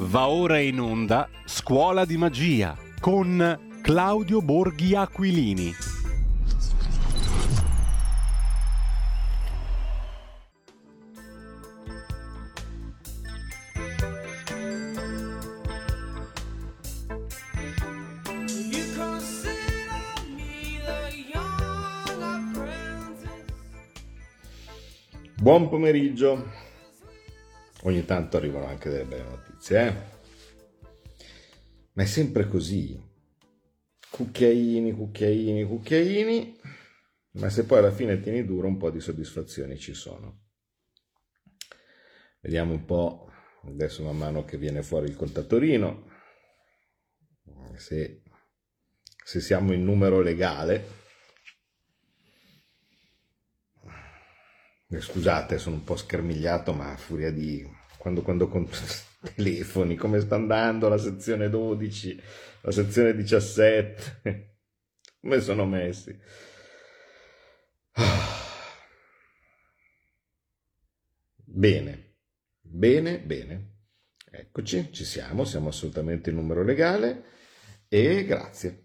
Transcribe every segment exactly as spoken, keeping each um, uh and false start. Va ora in onda Scuola di Magia con Claudio Borghi Aquilini. Buon pomeriggio. Ogni tanto arrivano anche delle belle notizie, eh? Ma è sempre così. Cucchiaini, cucchiaini, cucchiaini. Ma se poi alla fine tieni duro, un po' di soddisfazioni ci sono. Vediamo un po' adesso man mano che viene fuori il contatorino. Se, se siamo in numero legale. Scusate, sono un po' schermigliato, ma a furia di quando, quando con telefoni, come sta andando la sezione dodici, la sezione diciassette, come sono messi. Bene, bene, bene. Eccoci, ci siamo, siamo assolutamente in numero legale e grazie.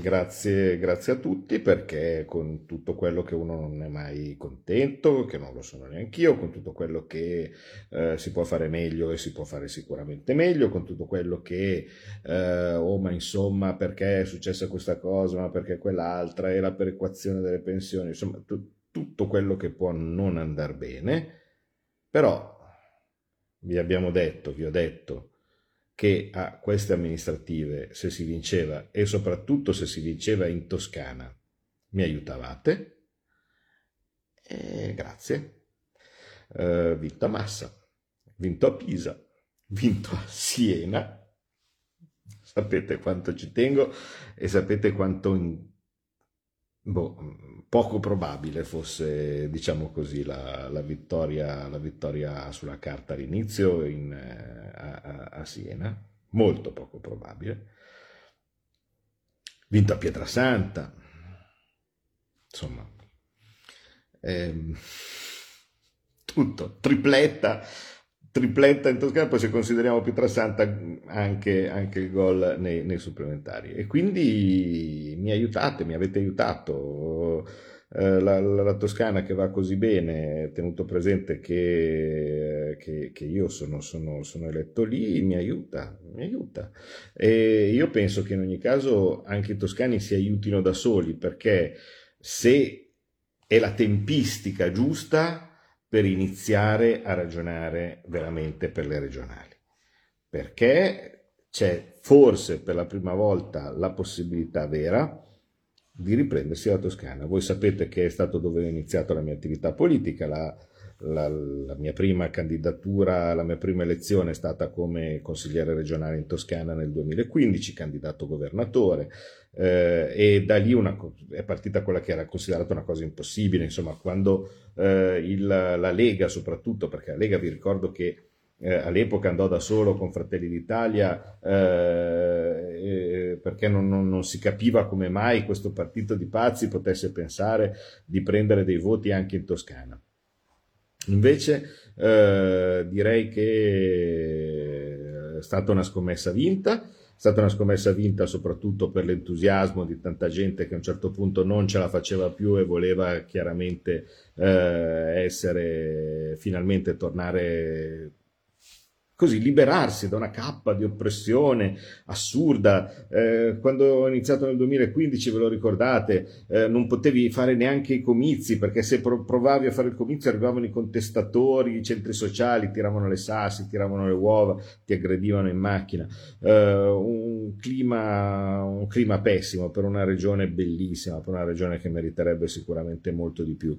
Grazie, grazie a tutti, perché con tutto quello che uno non è mai contento, che non lo sono neanch'io, con tutto quello che eh, si può fare meglio e si può fare sicuramente meglio, con tutto quello che eh, oh ma insomma perché è successa questa cosa, ma perché quell'altra, e la perequazione delle pensioni, insomma t- tutto quello che può non andar bene, però vi abbiamo detto, vi ho detto, che a queste amministrative, se si vinceva, e soprattutto se si vinceva in Toscana, mi aiutavate, e grazie. Eh, vinto a Massa, vinto a Pisa, vinto a Siena, sapete quanto ci tengo e sapete quanto in... boh, poco probabile fosse, diciamo così, la, la, vittoria, la vittoria sulla carta all'inizio in, a, a, a Siena, molto poco probabile. Vinto a Pietrasanta, insomma, ehm, tutto, tripletta, tripletta in Toscana, poi se consideriamo Pietrasanta anche, anche il gol nei, nei supplementari. E quindi mi aiutate, mi avete aiutato, eh, la, la, la Toscana che va così bene, tenuto presente che, che, che io sono, sono, sono eletto lì, mi aiuta, mi aiuta. E io penso che in ogni caso anche i toscani si aiutino da soli, perché se è la tempistica giusta per iniziare a ragionare veramente per le regionali, perché c'è forse per la prima volta la possibilità vera di riprendersi la Toscana. Voi sapete che è stato dove ho iniziato la mia attività politica, la, la, la mia prima candidatura, la mia prima elezione è stata come consigliere regionale in Toscana nel duemilaquindici, candidato governatore, eh, e da lì una, è partita quella che era considerata una cosa impossibile, insomma, quando eh, il, la Lega soprattutto, perché la Lega vi ricordo che eh, all'epoca andò da solo con Fratelli d'Italia, eh, eh, perché non, non, non si capiva come mai questo partito di pazzi potesse pensare di prendere dei voti anche in Toscana. Invece eh, direi che è stata una scommessa vinta, è stata una scommessa vinta soprattutto per l'entusiasmo di tanta gente che a un certo punto non ce la faceva più e voleva chiaramente eh, essere, finalmente tornare così, liberarsi da una cappa di oppressione assurda. Eh, quando ho iniziato nel duemilaquindici, ve lo ricordate, eh, non potevi fare neanche i comizi, perché se pro- provavi a fare il comizio arrivavano i contestatori, i centri sociali, tiravano le sassi, tiravano le uova, ti aggredivano in macchina. Eh, un clima, un clima pessimo per una regione bellissima, per una regione che meriterebbe sicuramente molto di più.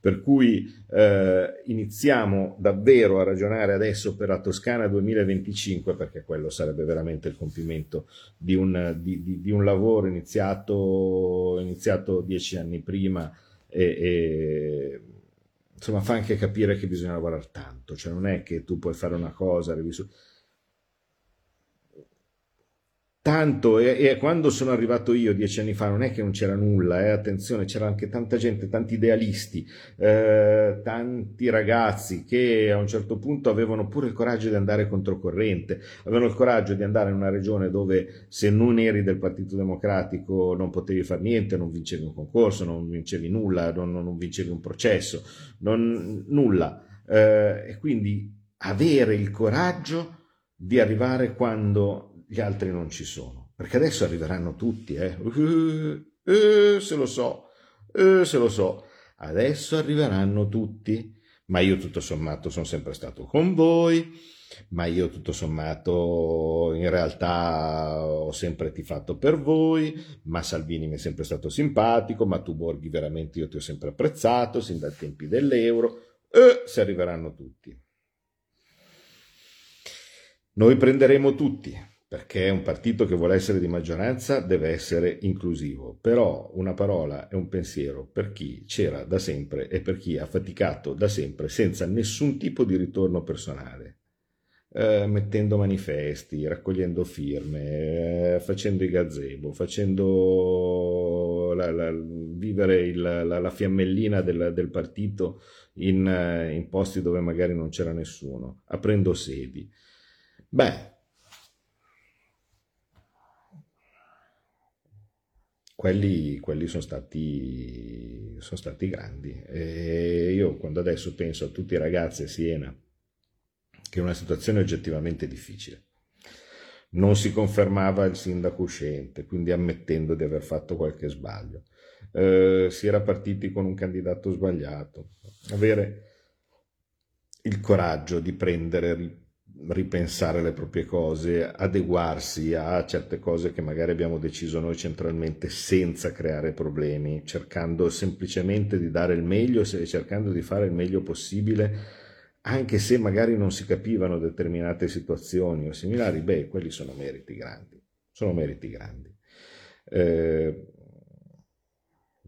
Per cui eh, iniziamo davvero a ragionare adesso per la Toscana duemilaventicinque, perché quello sarebbe veramente il compimento di un, di, di, di un lavoro iniziato, iniziato dieci anni prima, e, e insomma fa anche capire che bisogna lavorare tanto, cioè non è che tu puoi fare una cosa, arrivi su... tanto, e, e quando sono arrivato io dieci anni fa non è che non c'era nulla, eh, attenzione, c'era anche tanta gente, tanti idealisti, eh, tanti ragazzi che a un certo punto avevano pure il coraggio di andare controcorrente, avevano il coraggio di andare in una regione dove se non eri del Partito Democratico non potevi far niente, non vincevi un concorso, non vincevi nulla, non, non vincevi un processo, non, nulla. Eh, e quindi avere il coraggio di arrivare quando gli altri non ci sono, perché adesso arriveranno tutti, eh? Uh, uh, se lo so, uh, se lo so, adesso arriveranno tutti, ma io tutto sommato sono sempre stato con voi, ma io tutto sommato in realtà ho sempre tifato per voi, ma Salvini mi è sempre stato simpatico, ma tu Borghi veramente io ti ho sempre apprezzato, sin dai tempi dell'euro, uh, se arriveranno tutti. Noi prenderemo tutti, perché un partito che vuole essere di maggioranza deve essere inclusivo, però una parola e un pensiero per chi c'era da sempre e per chi ha faticato da sempre senza nessun tipo di ritorno personale, eh, mettendo manifesti, raccogliendo firme, eh, facendo i gazebo, facendo la, la, vivere il, la, la fiammellina del, del partito in, in posti dove magari non c'era nessuno, aprendo sedi. Beh, Quelli, quelli sono stati, sono stati grandi, e io quando adesso penso a tutti i ragazzi a Siena, che è una situazione oggettivamente difficile, non si confermava il sindaco uscente, quindi ammettendo di aver fatto qualche sbaglio, eh, si era partiti con un candidato sbagliato, avere il coraggio di prendere, ripensare le proprie cose, adeguarsi a certe cose che magari abbiamo deciso noi centralmente senza creare problemi, cercando semplicemente di dare il meglio e cercando di fare il meglio possibile, anche se magari non si capivano determinate situazioni o similari. Beh, quelli sono meriti grandi, sono meriti grandi. Eh,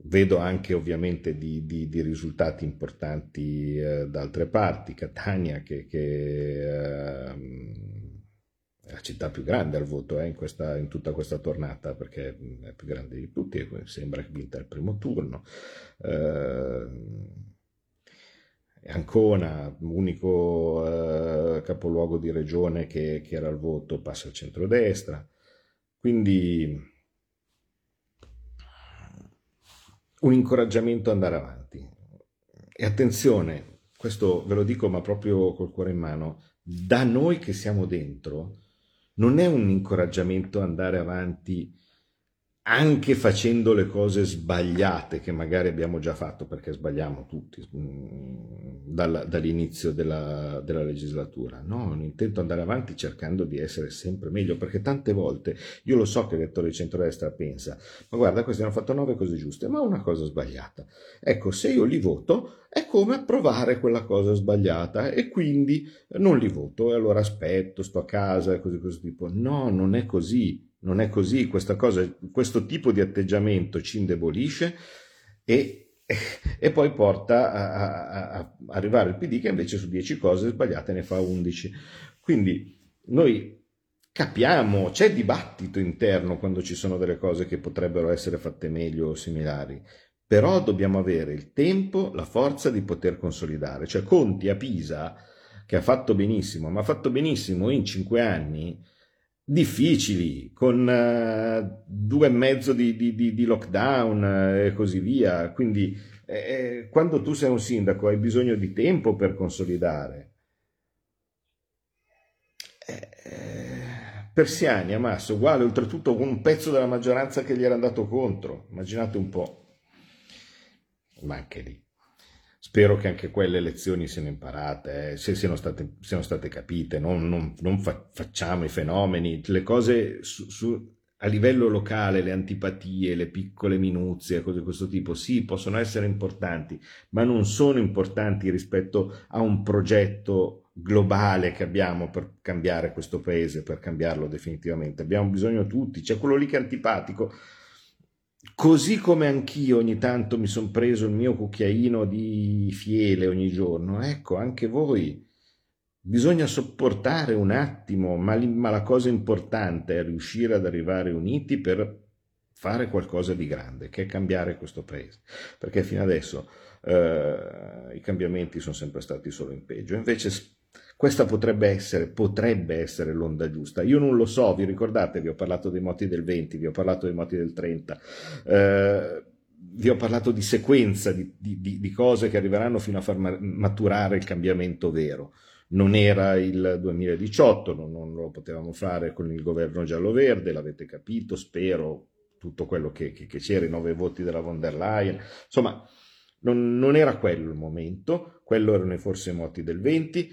Vedo anche ovviamente di, di, di risultati importanti eh, da altre parti, Catania che, che eh, è la città più grande al voto eh, in, questa, in tutta questa tornata, perché è più grande di tutti e sembra che vinta il primo turno. Eh, Ancona, unico eh, capoluogo di regione che, che era al voto, passa al centrodestra, quindi un incoraggiamento ad andare avanti. E attenzione, questo ve lo dico ma proprio col cuore in mano, da noi che siamo dentro non è un incoraggiamento ad andare avanti anche facendo le cose sbagliate che magari abbiamo già fatto, perché sbagliamo tutti dall'inizio della, della legislatura. No, intento andare avanti cercando di essere sempre meglio, perché tante volte, io lo so che l'elettore di centrodestra pensa, ma guarda, questi hanno fatto nove cose giuste, ma una cosa sbagliata. Ecco, se io li voto è come approvare quella cosa sbagliata e quindi non li voto e allora aspetto, sto a casa e così, così tipo. No, non è così. Non è così, questa cosa, questo tipo di atteggiamento ci indebolisce e, e poi porta a, a, a arrivare il P D che invece su dieci cose sbagliate ne fa undici. Quindi noi capiamo, c'è dibattito interno quando ci sono delle cose che potrebbero essere fatte meglio o similari, però dobbiamo avere il tempo, la forza di poter consolidare. Cioè Conti a Pisa, che ha fatto benissimo, ma ha fatto benissimo in cinque anni, difficili, con uh, due e mezzo di, di, di, di lockdown uh, e così via. Quindi eh, quando tu sei un sindaco hai bisogno di tempo per consolidare. Eh, eh, Persiani a Massa uguale, oltretutto con un pezzo della maggioranza che gli era andato contro, immaginate un po'. Ma anche lì spero che anche quelle lezioni siano imparate, eh, se siano state, siano state capite, non, non, non fa, facciamo i fenomeni, le cose su, su, a livello locale, le antipatie, le piccole minuzie, cose di questo tipo, sì, possono essere importanti, ma non sono importanti rispetto a un progetto globale che abbiamo per cambiare questo paese, per cambiarlo definitivamente. Abbiamo bisogno tutti, c'è quello lì che è antipatico. Così come anch'io ogni tanto mi sono preso il mio cucchiaino di fiele ogni giorno, ecco, anche voi Bisogna sopportare un attimo, ma, ma la cosa importante è riuscire ad arrivare uniti per fare qualcosa di grande, che è cambiare questo paese, perché fino adesso eh, i cambiamenti sono sempre stati solo in peggio. Invece questa potrebbe essere, potrebbe essere l'onda giusta. Io non lo so, vi ricordate, vi ho parlato dei moti del venti, vi ho parlato dei moti del trenta, eh, vi ho parlato di sequenza, di, di, di cose che arriveranno fino a far maturare il cambiamento vero. Non era il duemiladiciotto, non, non lo potevamo fare con il governo giallo-verde, l'avete capito, spero, tutto quello che, che, che c'era, i nove voti della von der Leyen, insomma, non, non era quello il momento, quello erano forse i moti del venti.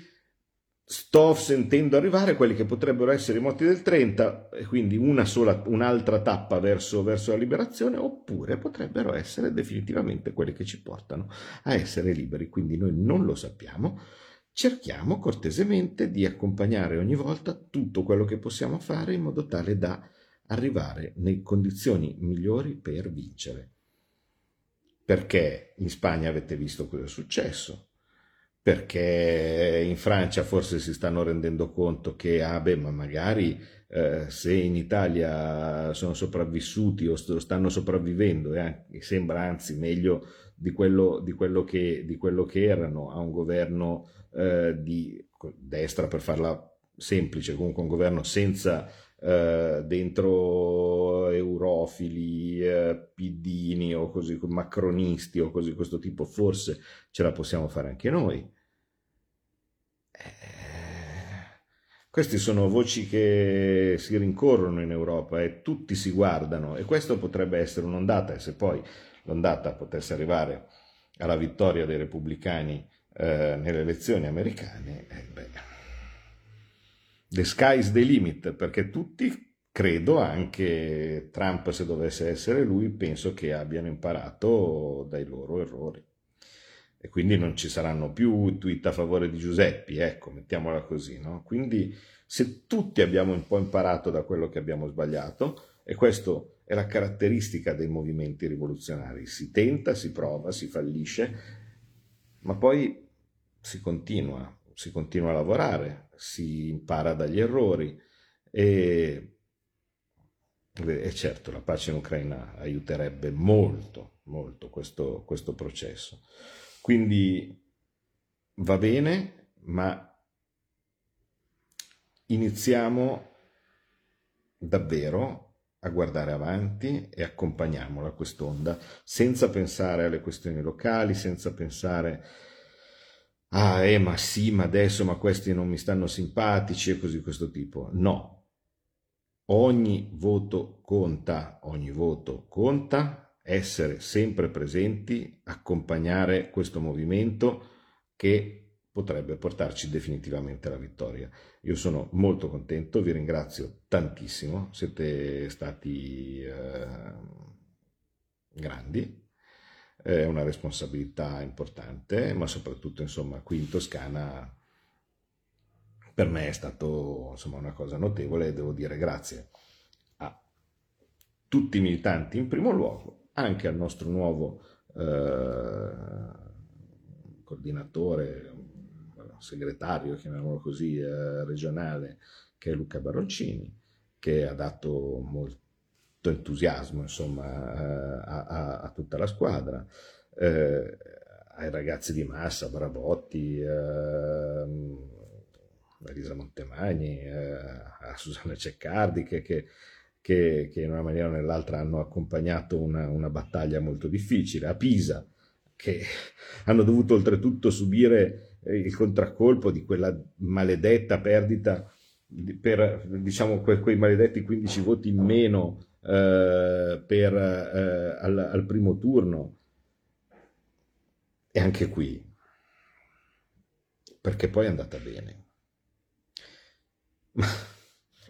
Sto sentendo arrivare quelli che potrebbero essere i moti del trenta, e quindi una sola, un'altra tappa verso, verso la liberazione, oppure potrebbero essere definitivamente quelli che ci portano a essere liberi, quindi noi non lo sappiamo. Cerchiamo cortesemente di accompagnare ogni volta tutto quello che possiamo fare in modo tale da arrivare nelle condizioni migliori per vincere. Perché in Spagna avete visto cosa è successo, perché in Francia forse si stanno rendendo conto che, ah beh, ma magari eh, se in Italia sono sopravvissuti o st- stanno sopravvivendo, e anche, sembra anzi meglio di quello, di quello che, di quello che erano, a un governo eh, di destra, per farla semplice, comunque un governo senza eh, dentro eurofili, eh, pidini o così, macronisti o così, questo tipo, forse ce la possiamo fare anche noi. Eh, queste sono voci che si rincorrono in Europa e tutti si guardano, e questo potrebbe essere un'ondata, e se poi l'ondata potesse arrivare alla vittoria dei repubblicani eh, nelle elezioni americane, eh beh, the sky is the limit, perché tutti, credo, anche Trump, se dovesse essere lui, penso che abbiano imparato dai loro errori. E quindi non ci saranno più tweet a favore di Giuseppi, ecco, mettiamola così, no? Quindi se tutti abbiamo un po' imparato da quello che abbiamo sbagliato, e questo è la caratteristica dei movimenti rivoluzionari, si tenta, si prova, si fallisce, ma poi si continua, si continua a lavorare, si impara dagli errori, e, e certo la pace in Ucraina aiuterebbe molto, molto questo, questo processo. Quindi va bene, ma iniziamo davvero a guardare avanti e accompagniamola quest'onda, senza pensare alle questioni locali, senza pensare ah eh ma sì, ma adesso, ma questi non mi stanno simpatici e così, questo tipo. No, ogni voto conta, ogni voto conta, essere sempre presenti, accompagnare questo movimento che potrebbe portarci definitivamente alla vittoria. Io sono molto contento, vi ringrazio tantissimo, siete stati eh, grandi, è una responsabilità importante, ma soprattutto, insomma, qui in Toscana per me è stato, insomma, una cosa notevole, e devo dire grazie a tutti i militanti in primo luogo, anche al nostro nuovo eh, coordinatore, segretario, chiamiamolo così, eh, regionale, che è Luca Baroncini, che ha dato molto entusiasmo, insomma, a, a, a tutta la squadra, eh, ai ragazzi di Massa, Barabotti, eh, Marisa Montemagni, eh, a Susanna Ceccardi, che, che, che, che in una maniera o nell'altra hanno accompagnato una, una battaglia molto difficile, a Pisa, che hanno dovuto oltretutto subire il contraccolpo di quella maledetta perdita per, diciamo, que- quei maledetti quindici voti in meno eh, per, eh, al, al primo turno. E anche qui, perché poi è andata bene, ma,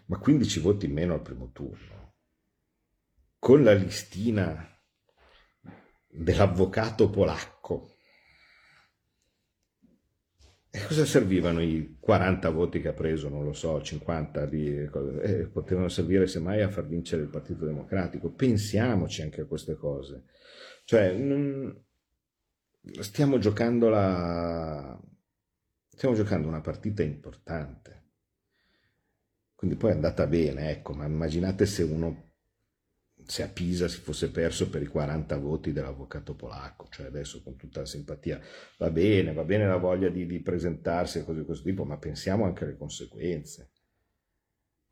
ma quindici voti in meno al primo turno, con la listina dell'avvocato polacco. E cosa servivano i quaranta voti che ha preso, non lo so, cinquanta, di, eh, potevano servire semmai a far vincere il Partito Democratico. Pensiamoci anche a queste cose. Cioè, non, stiamo giocandola stiamo giocando una partita importante. Quindi poi è andata bene, ecco, ma immaginate se uno, se a Pisa si fosse perso per i quaranta voti dell'avvocato polacco, cioè adesso con tutta la simpatia, va bene, va bene la voglia di, di presentarsi e cose di questo tipo, ma pensiamo anche alle conseguenze.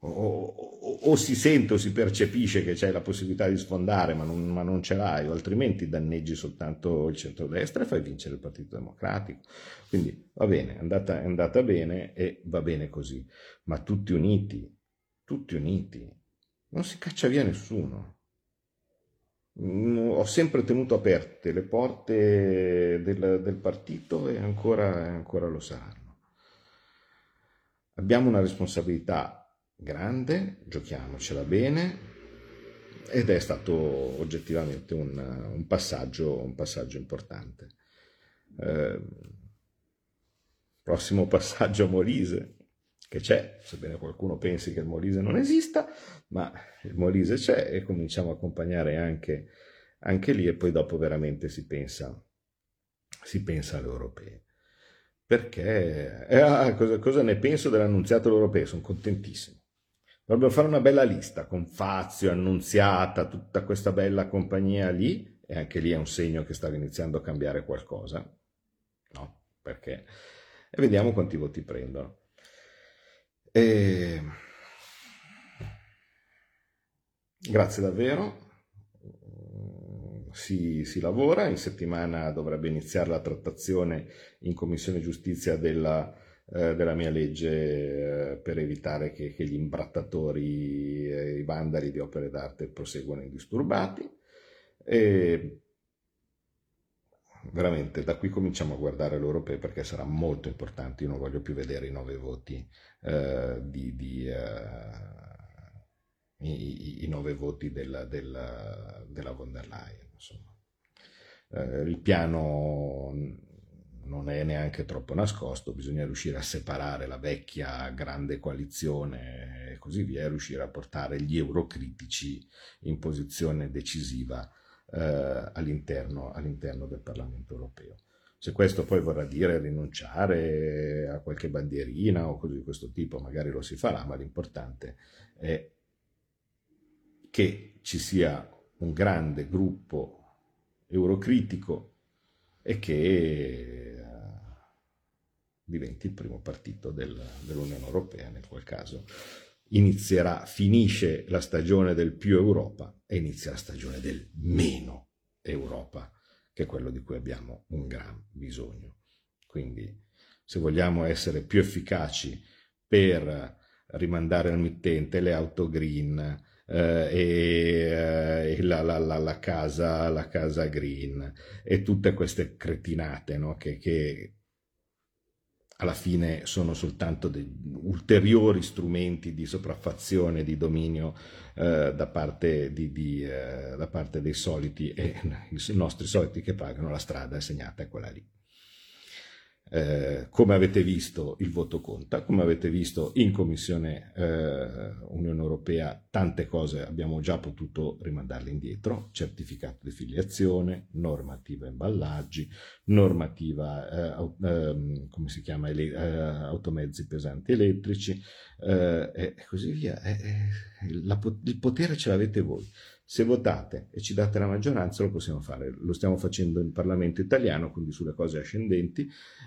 O, o, o si sente o si percepisce che c'è la possibilità di sfondare, ma non, ma non ce l'hai, o altrimenti danneggi soltanto il centrodestra e fai vincere il Partito Democratico. Quindi va bene, è andata, è andata bene e va bene così, ma tutti uniti, tutti uniti, non si caccia via nessuno. Ho sempre tenuto aperte le porte del, del partito e ancora, ancora lo saranno. Abbiamo una responsabilità grande, giochiamocela bene, ed è stato oggettivamente un, un, passaggio, un passaggio importante. Eh, prossimo passaggio a Molise, che c'è, sebbene qualcuno pensi che il Molise non esista, ma il Molise c'è e cominciamo a accompagnare anche, anche lì, e poi dopo veramente si pensa, si pensa alle europee. Perché? Eh, ah, cosa, cosa ne penso dell'annunziato europeo? Sono contentissimo. Dobbiamo fare una bella lista con Fazio, Annunziata, tutta questa bella compagnia lì, e anche lì è un segno che stava iniziando a cambiare qualcosa, no? Perché? E vediamo quanti voti prendono. E... grazie davvero, si, si lavora, in settimana dovrebbe iniziare la trattazione in Commissione Giustizia della, eh, della mia legge eh, per evitare che, che gli imbrattatori e eh, i vandali di opere d'arte proseguano indisturbati, e veramente da qui cominciamo a guardare l'europeo, perché sarà molto importante. Io non voglio più vedere i nove voti eh, di, di uh, i, i nove voti della, della, della von der Leyen, insomma. Eh, il piano non è neanche troppo nascosto, bisogna riuscire a separare la vecchia grande coalizione e così via, e riuscire a portare gli eurocritici in posizione decisiva Uh, all'interno, all'interno del Parlamento europeo. Se questo poi vorrà dire rinunciare a qualche bandierina o cose di questo tipo, magari lo si farà, ma l'importante è che ci sia un grande gruppo eurocritico e che uh, diventi il primo partito del, dell'Unione Europea, nel qual caso inizierà, finisce la stagione del più Europa e inizia la stagione del meno Europa, che è quello di cui abbiamo un gran bisogno. Quindi, se vogliamo essere più efficaci per rimandare al mittente le auto green eh, e, e la, la, la, la, casa, la casa green e tutte queste cretinate, no? che, che alla fine sono soltanto de- ulteriori strumenti di sopraffazione, di dominio eh, da, parte di, di, eh, da parte dei soliti, e i nostri soliti che pagano la strada segnata è quella lì. Eh, come avete visto, il voto conta, come avete visto in Commissione eh, Unione Europea tante cose abbiamo già potuto rimandarle indietro: certificato di filiazione, normativa imballaggi, normativa eh, eh, come si chiama, ele- eh, automezzi pesanti elettrici eh, e così via. Eh, eh, la, il potere ce l'avete voi. Se votate e ci date la maggioranza lo possiamo fare, lo stiamo facendo in Parlamento italiano, quindi sulle cose ascendenti,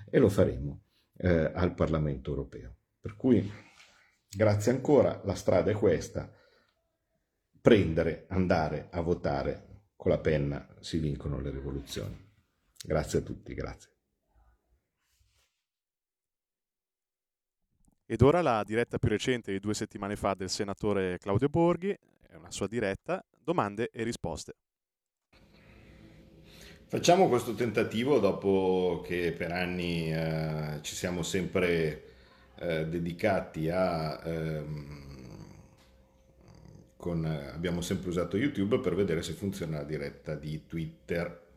e lo faremo eh, al Parlamento europeo. Per cui grazie ancora, la strada è questa: prendere, andare a votare, con la penna si vincono le rivoluzioni. Grazie a tutti, grazie. Ed ora la diretta più recente di due settimane fa del senatore Claudio Borghi, è una sua diretta, domande e risposte. Facciamo questo tentativo dopo che per anni eh, ci siamo sempre eh, dedicati a... Ehm, con, abbiamo sempre usato YouTube per vedere se funziona la diretta di Twitter.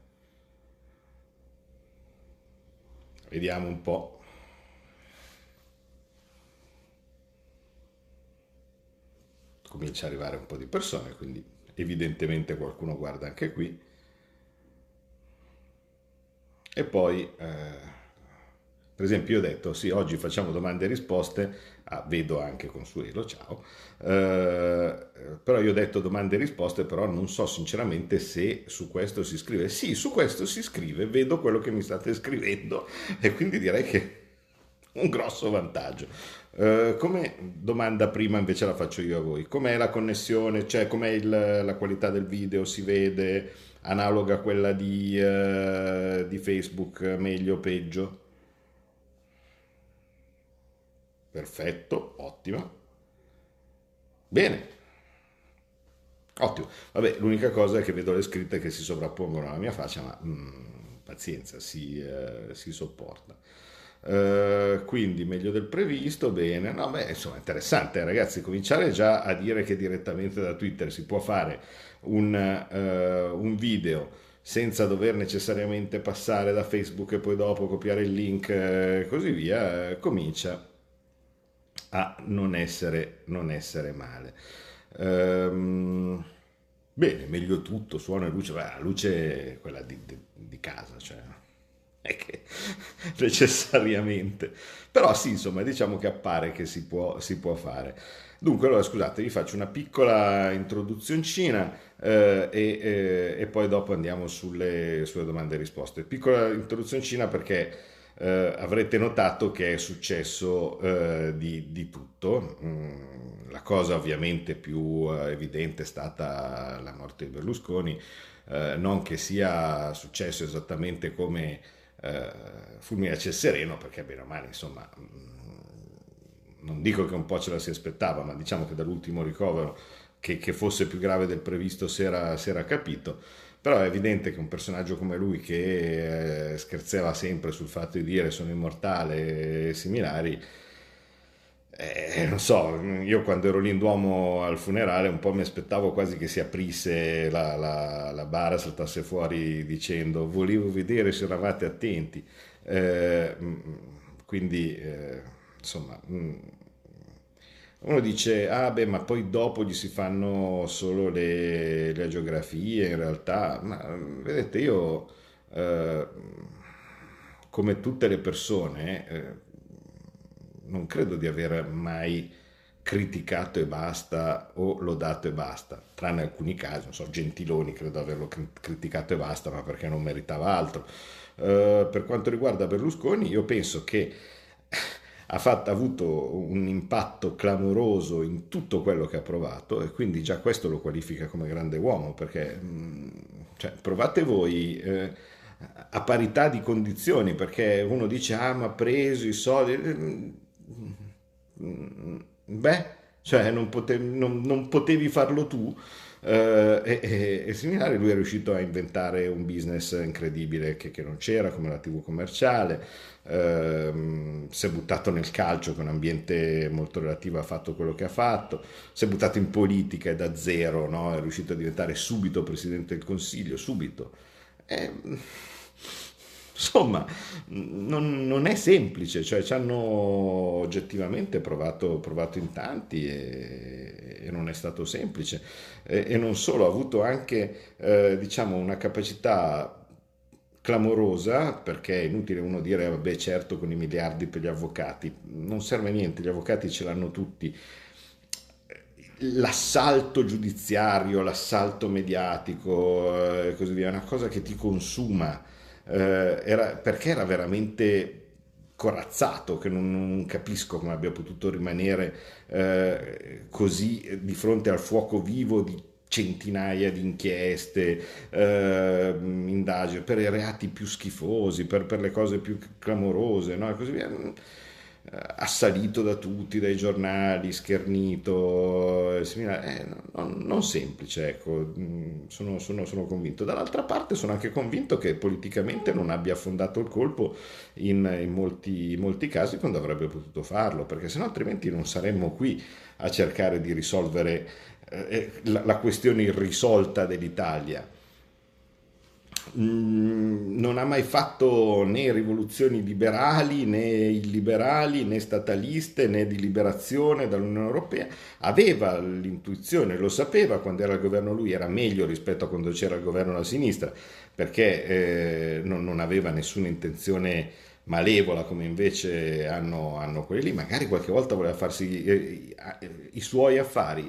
Vediamo un po'. Comincia ad arrivare un po' di persone, quindi evidentemente qualcuno guarda anche qui. E poi eh, Per esempio io ho detto sì, oggi facciamo domande e risposte, ah, vedo anche Consuelo, ciao, eh, però io ho detto domande e risposte, però non so sinceramente se su questo si scrive. Sì, su questo si scrive, vedo quello che mi state scrivendo e quindi direi che un grosso vantaggio. Uh, come domanda prima invece la faccio io a voi: com'è la connessione, cioè com'è il, la qualità del video, si vede analoga a quella di, uh, di Facebook, meglio o peggio? Perfetto, ottima, bene, ottimo. Vabbè, l'unica cosa è che vedo le scritte che si sovrappongono alla mia faccia, ma mm, pazienza, si, uh, si sopporta. Uh, quindi meglio del previsto, bene, no, beh, insomma, interessante, eh, ragazzi, cominciare già a dire che direttamente da Twitter si può fare un, uh, un video senza dover necessariamente passare da Facebook e poi dopo copiare il link e eh, così via, eh, comincia a non essere, non essere male. Um, bene, meglio tutto, suono e luce, la luce è quella di, di, di casa, cioè è che necessariamente, però sì, insomma, diciamo che appare che si può, si può fare. Dunque, allora, scusate, vi faccio una piccola introduzioncina eh, e, e poi dopo andiamo sulle, sulle domande e risposte. Piccola introduzioncina perché eh, avrete notato che è successo eh, di, di tutto. Mm, la cosa ovviamente più evidente è stata la morte di Berlusconi, eh, non che sia successo esattamente come Uh, fulmine a ciel sereno, perché bene o male, insomma, mh, non dico che un po' ce la si aspettava, ma diciamo che dall'ultimo ricovero che, che fosse più grave del previsto si era, si era capito. Però è evidente che un personaggio come lui, che eh, scherzava sempre sul fatto di dire sono immortale e similari, eh, non so, io quando ero lì in Duomo al funerale un po' mi aspettavo quasi che si aprisse la, la, la bara, saltasse fuori dicendo volevo vedere se eravate attenti, eh, quindi eh, insomma, uno dice ah beh, ma poi dopo gli si fanno solo le, le agiografie in realtà, ma vedete, io eh, come tutte le persone eh, non credo di aver mai criticato e basta o lodato e basta, tranne alcuni casi, non so, Gentiloni credo di averlo criticato e basta, ma perché non meritava altro. Eh, per quanto riguarda Berlusconi, io penso che ha, fatto, ha avuto un impatto clamoroso in tutto quello che ha provato e quindi già questo lo qualifica come grande uomo, perché mh, cioè, provate voi... Eh, a parità di condizioni, perché uno dice ah ma ha preso i soldi, beh, cioè non potevi, non, non potevi farlo tu, eh, e, e similare. Lui è riuscito a inventare un business incredibile che, che non c'era, come la tivù commerciale, eh, si è buttato nel calcio che è un ambiente molto relativo, ha fatto quello che ha fatto, si è buttato in politica e da zero, no? È riuscito a diventare subito presidente del Consiglio, subito. Eh, insomma, non, non è semplice, cioè ci hanno oggettivamente provato, provato in tanti e, e non è stato semplice, e, e non solo, ha avuto anche eh, diciamo una capacità clamorosa, perché è inutile uno dire vabbè certo con i miliardi per gli avvocati, non serve a niente, gli avvocati ce l'hanno tutti. L'assalto giudiziario, l'assalto mediatico e così via, è una cosa che ti consuma, eh, era, perché era veramente corazzato, che non, non capisco come abbia potuto rimanere eh, così di fronte al fuoco vivo di centinaia di inchieste, eh, indagini per i reati più schifosi, per, per le cose più clamorose, no? E così via. Assalito da tutti, dai giornali, schernito, eh, non, non semplice, ecco, sono, sono, sono convinto. Dall'altra parte sono anche convinto che politicamente non abbia affondato il colpo in, in, molti, in molti casi quando avrebbe potuto farlo, perché sennò altrimenti non saremmo qui a cercare di risolvere eh, la, la questione irrisolta dell'Italia. Non ha mai fatto né rivoluzioni liberali né illiberali né stataliste né di liberazione dall'Unione Europea, aveva l'intuizione, lo sapeva quando era al governo lui, era meglio rispetto a quando c'era il governo alla sinistra, perché eh, non, non aveva nessuna intenzione malevola come invece hanno, hanno quelli lì, magari qualche volta voleva farsi eh, i suoi affari.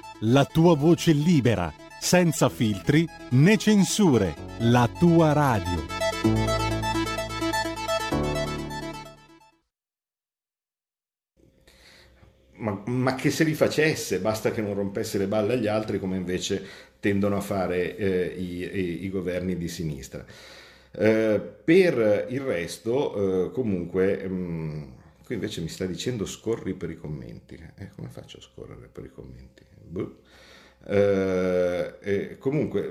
la tua voce libera, senza filtri né censure, la tua radio. Ma, ma che se li facesse, basta che non rompesse le balle agli altri come invece tendono a fare eh, i, i, i governi di sinistra. Eh, per il resto, eh, comunque, mh, qui invece mi sta dicendo scorri per i commenti. Eh, come faccio a scorrere per i commenti? Boh. Eh, eh, comunque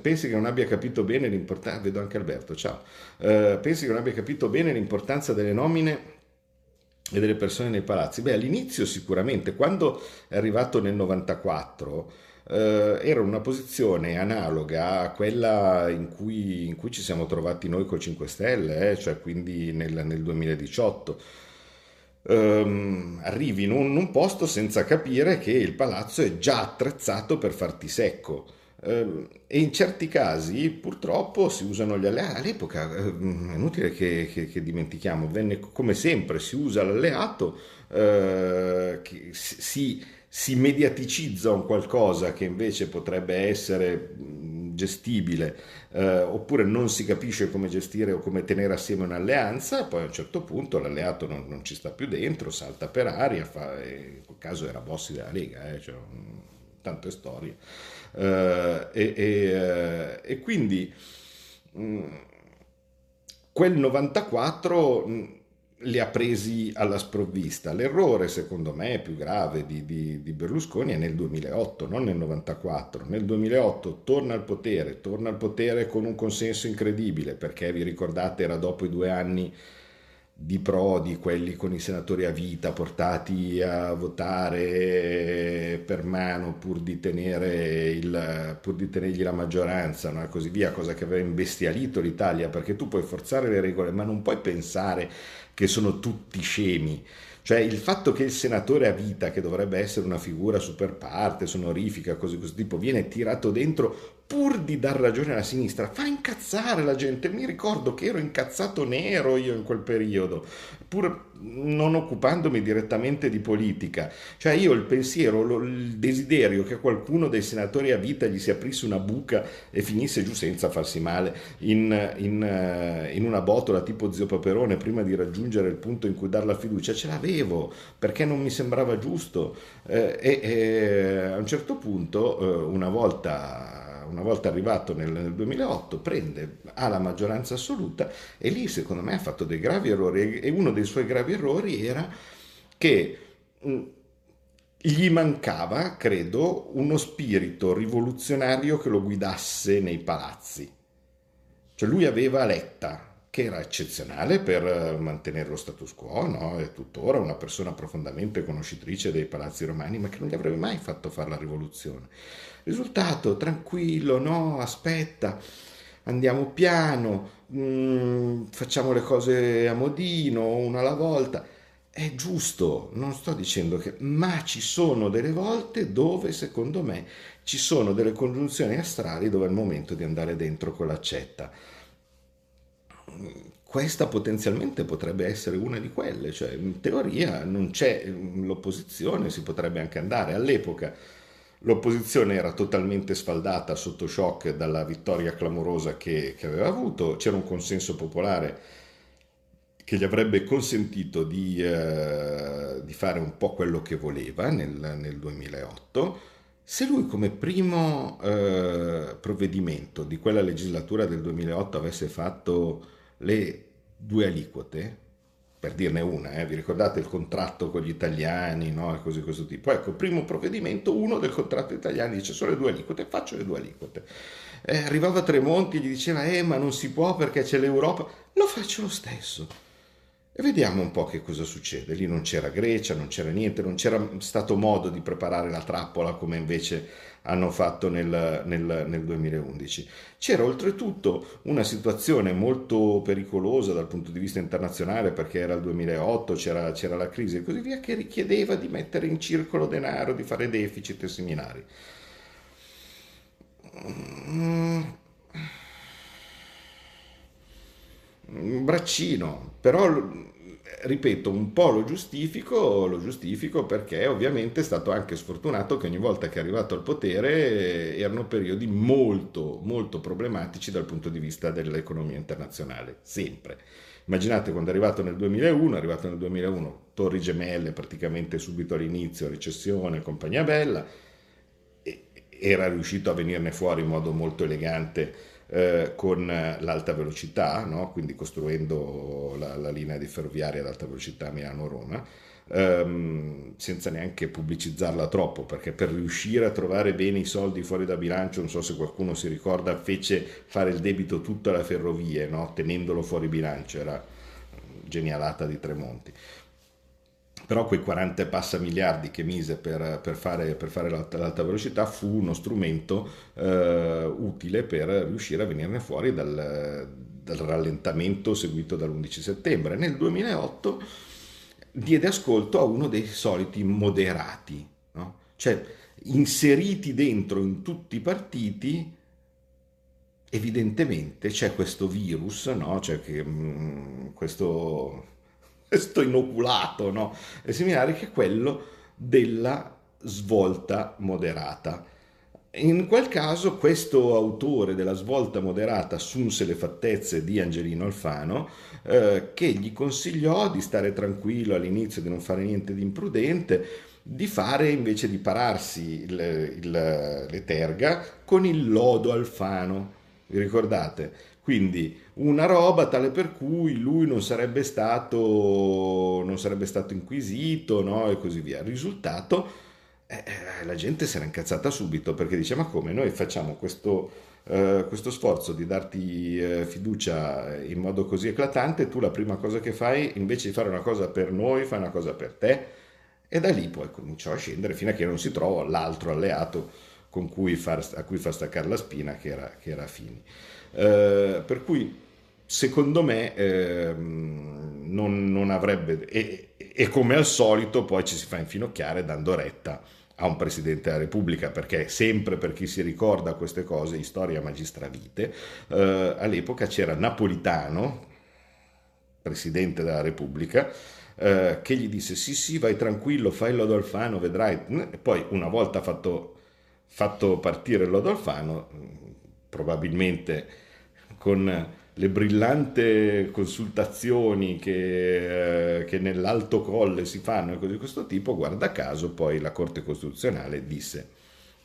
pensi che non abbia capito bene l'importanza, vedo anche Alberto, ciao, eh, pensi che non abbia capito bene l'importanza delle nomine e delle persone nei palazzi? Beh, all'inizio sicuramente, quando è arrivato nel novantaquattro eh, era una posizione analoga a quella in cui, in cui ci siamo trovati noi col cinque Stelle, eh, cioè quindi nel, nel duemiladiciotto. Um, arrivi in un, un posto senza capire che il palazzo è già attrezzato per farti secco, um, e in certi casi purtroppo si usano gli alleati. All'epoca um, è inutile che, che, che dimentichiamo, venne come sempre, si usa l'alleato, uh, che si, si mediaticizza un qualcosa che invece potrebbe essere gestibile, eh, oppure non si capisce come gestire o come tenere assieme un'alleanza, e poi a un certo punto l'alleato non, non ci sta più dentro, salta per aria, fa, in quel caso era Bossi della Lega, eh, cioè, tante storie, eh, e, e, e quindi mh, quel novantaquattro mh, li ha presi alla sprovvista. L'errore, secondo me, più grave di, di, di Berlusconi è nel duemilaotto, non nel novantaquattro. Nel duemilaotto torna al potere, torna al potere con un consenso incredibile, perché vi ricordate era dopo i due anni di Prodi, quelli con i senatori a vita portati a votare per mano pur di, tenere il, pur di tenergli la maggioranza, no? Così via, cosa che aveva imbestialito l'Italia, perché tu puoi forzare le regole ma non puoi pensare che sono tutti scemi. Cioè il fatto che il senatore a vita, che dovrebbe essere una figura super parte, sonorifica, cose di questo tipo, viene tirato dentro pur di dar ragione alla sinistra, fa incazzare la gente. Mi ricordo che ero incazzato nero io in quel periodo, pur non occupandomi direttamente di politica. Cioè io il pensiero, lo, il desiderio che qualcuno dei senatori a vita gli si aprisse una buca e finisse giù senza farsi male in, in, in una botola tipo Zio Paperone prima di raggiungere il punto in cui dar la fiducia, ce l'avevo perché non mi sembrava giusto. Eh, e, e a un certo punto, eh, una volta... una volta arrivato nel duemilaotto, prende, ha la maggioranza assoluta, e lì secondo me ha fatto dei gravi errori, e uno dei suoi gravi errori era che gli mancava, credo, uno spirito rivoluzionario che lo guidasse nei palazzi. Cioè lui aveva Letta, che era eccezionale per mantenere lo status quo, no? È tuttora una persona profondamente conoscitrice dei palazzi romani, ma che non gli avrebbe mai fatto fare la rivoluzione. Risultato, tranquillo, no, aspetta, andiamo piano, mh, facciamo le cose a modino, una alla volta. È giusto, non sto dicendo che, ma ci sono delle volte dove, secondo me, ci sono delle congiunzioni astrali dove è il momento di andare dentro con l'accetta. Questa potenzialmente potrebbe essere una di quelle, cioè in teoria non c'è l'opposizione, si potrebbe anche andare. All'epoca l'opposizione era totalmente sfaldata, sotto shock dalla vittoria clamorosa che, che aveva avuto, c'era un consenso popolare che gli avrebbe consentito di, eh, di fare un po' quello che voleva nel, nel duemilaotto. Se lui come primo eh, provvedimento di quella legislatura del duemilaotto avesse fatto le due aliquote, per dirne una, eh, vi ricordate il contratto con gli italiani, no? E cose di questo tipo. Ecco, primo provvedimento, uno del contratto italiano, dice sono le due aliquote, faccio le due aliquote. Eh, arrivava Tremonti e gli diceva, eh ma non si può perché c'è l'Europa, lo faccio lo stesso. E vediamo un po' che cosa succede. Lì non c'era Grecia, non c'era niente, non c'era stato modo di preparare la trappola come invece hanno fatto nel, nel, nel duemilaundici. C'era oltretutto una situazione molto pericolosa dal punto di vista internazionale, perché era il duemilaotto, c'era, c'era la crisi e così via, che richiedeva di mettere in circolo denaro, di fare deficit e similari. Mm. Un braccino, però ripeto, un po' lo giustifico, lo giustifico perché ovviamente è stato anche sfortunato che ogni volta che è arrivato al potere erano periodi molto molto problematici dal punto di vista dell'economia internazionale, sempre. Immaginate quando è arrivato nel duemilauno, è arrivato nel duemilauno, Torri Gemelle praticamente subito all'inizio, recessione, compagnia bella, era riuscito a venirne fuori in modo molto elegante Eh, con l'alta velocità, no? Quindi costruendo la, la linea di ferroviaria ad alta velocità Milano-Roma, ehm, senza neanche pubblicizzarla troppo, perché per riuscire a trovare bene i soldi fuori da bilancio, non so se qualcuno si ricorda, fece fare il debito tutto alle ferrovie, no? Tenendolo fuori bilancio, era genialata di Tremonti. Però quei quaranta e passa miliardi che mise per, per fare, per fare l'alta, l'alta velocità fu uno strumento eh, utile per riuscire a venirne fuori dal, dal rallentamento seguito dall'undici settembre. Nel duemilaotto diede ascolto a uno dei soliti moderati, no? Cioè inseriti dentro in tutti i partiti evidentemente c'è questo virus, no? Cioè che, mh, questo... questo inoculato, no? E similare, che è quello della svolta moderata. In quel caso questo autore della svolta moderata assunse le fattezze di Angelino Alfano, eh, che gli consigliò di stare tranquillo all'inizio, di non fare niente di imprudente, di fare invece di pararsi il, il, le terga con il lodo Alfano. Vi ricordate? Quindi una roba tale per cui lui non sarebbe stato, non sarebbe stato inquisito, no? E così via. Il risultato, eh, la gente si era incazzata subito, perché dice, ma come, noi facciamo questo, eh, questo sforzo di darti eh, fiducia in modo così eclatante, tu la prima cosa che fai, invece di fare una cosa per noi, fai una cosa per te. E da lì poi cominciò a scendere fino a che non si trova l'altro alleato con cui far, a cui far staccare la spina, che era, che era Fini. Eh, per cui, secondo me, eh, non, non avrebbe... E, e come al solito poi ci si fa infinocchiare dando retta a un Presidente della Repubblica, perché sempre, per chi si ricorda queste cose, storia magistravite, eh, all'epoca c'era Napolitano, Presidente della Repubblica, eh, che gli disse «Sì, sì, vai tranquillo, fai il Lodo Alfano, vedrai». E poi, una volta fatto... fatto partire il Lodo Alfano, probabilmente con le brillanti consultazioni che, eh, che nell'Alto Colle si fanno e cose di questo tipo, guarda caso poi la Corte Costituzionale disse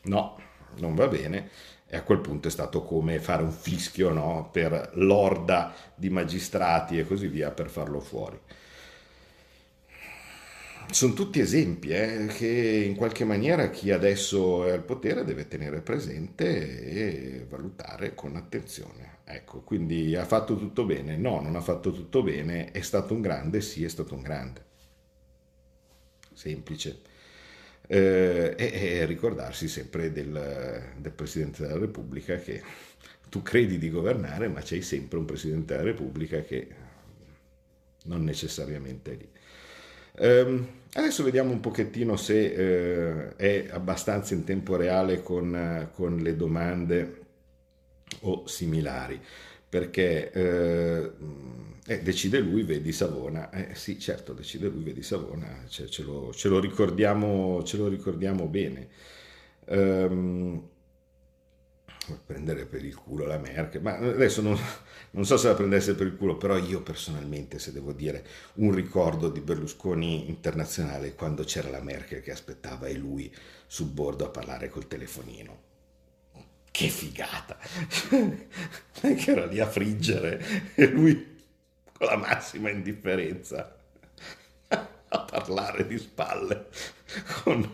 no, non va bene, e a quel punto è stato come fare un fischio, no, per l'orda di magistrati e così via per farlo fuori. Sono tutti esempi eh, che in qualche maniera chi adesso è al potere deve tenere presente e valutare con attenzione. Ecco, quindi ha fatto tutto bene? No, non ha fatto tutto bene. È stato un grande? Sì, è stato un grande. Semplice. Eh, e, e ricordarsi sempre del, del Presidente della Repubblica, che tu credi di governare, ma c'hai sempre un Presidente della Repubblica che non necessariamente è lì. Um, adesso vediamo un pochettino se uh, è abbastanza in tempo reale con, uh, con le domande o similari, perché uh, eh, decide lui, vedi Savona, eh, sì certo decide lui, vedi Savona, cioè, ce, lo, ce, lo ricordiamo, ce lo ricordiamo bene. Um, prendere per il culo la Merkel, ma adesso non, non so se la prendesse per il culo, però io personalmente, se devo dire, un ricordo di Berlusconi internazionale quando c'era la Merkel che aspettava e lui sul bordo a parlare col telefonino, che figata, che era lì a friggere e lui con la massima indifferenza a parlare di spalle con,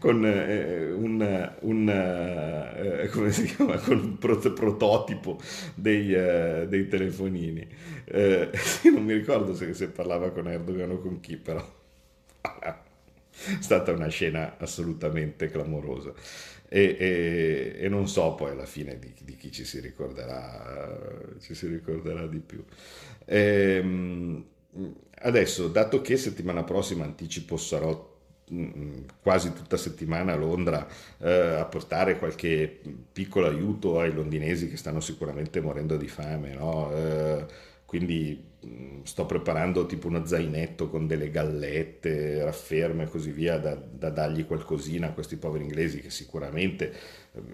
con eh, un, un, eh, come si chiama? Con un prot- prototipo dei, eh, dei telefonini. Eh, non mi ricordo se, se parlava con Erdogan o con chi, però è stata una scena assolutamente clamorosa. E, e, e non so poi alla fine di, di chi ci si ricorderà ci si ricorderà di più. E, adesso, dato che settimana prossima anticipo sarò mh, quasi tutta settimana a Londra eh, a portare qualche piccolo aiuto ai londinesi che stanno sicuramente morendo di fame, no? Eh, quindi mh, sto preparando tipo uno zainetto con delle gallette, rafferme e così via da, da dargli qualcosina a questi poveri inglesi che sicuramente,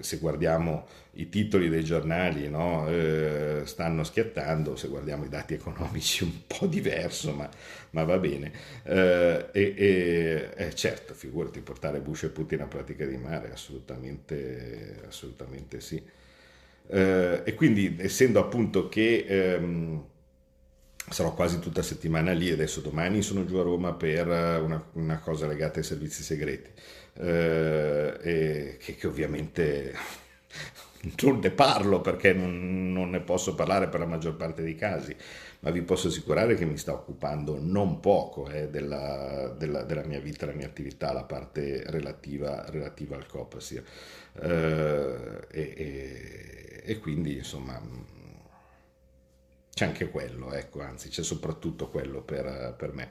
se guardiamo i titoli dei giornali, no, eh, stanno schiattando, se guardiamo i dati economici un po' diverso, ma, ma va bene. Eh, e, e eh, certo, figurati, portare Bush e Putin a pratica di mare, assolutamente, assolutamente sì. Eh, e quindi, essendo appunto che ehm, sarò quasi tutta settimana lì, adesso domani sono giù a Roma per una, una cosa legata ai servizi segreti, eh, e che, che ovviamente non ne parlo perché non, non ne posso parlare per la maggior parte dei casi, ma vi posso assicurare che mi sta occupando non poco eh, della, della, della mia vita, la mia attività, la parte relativa, relativa al Copasir. Eh, e, e, e quindi insomma... c'è anche quello, ecco, anzi c'è soprattutto quello per, per me.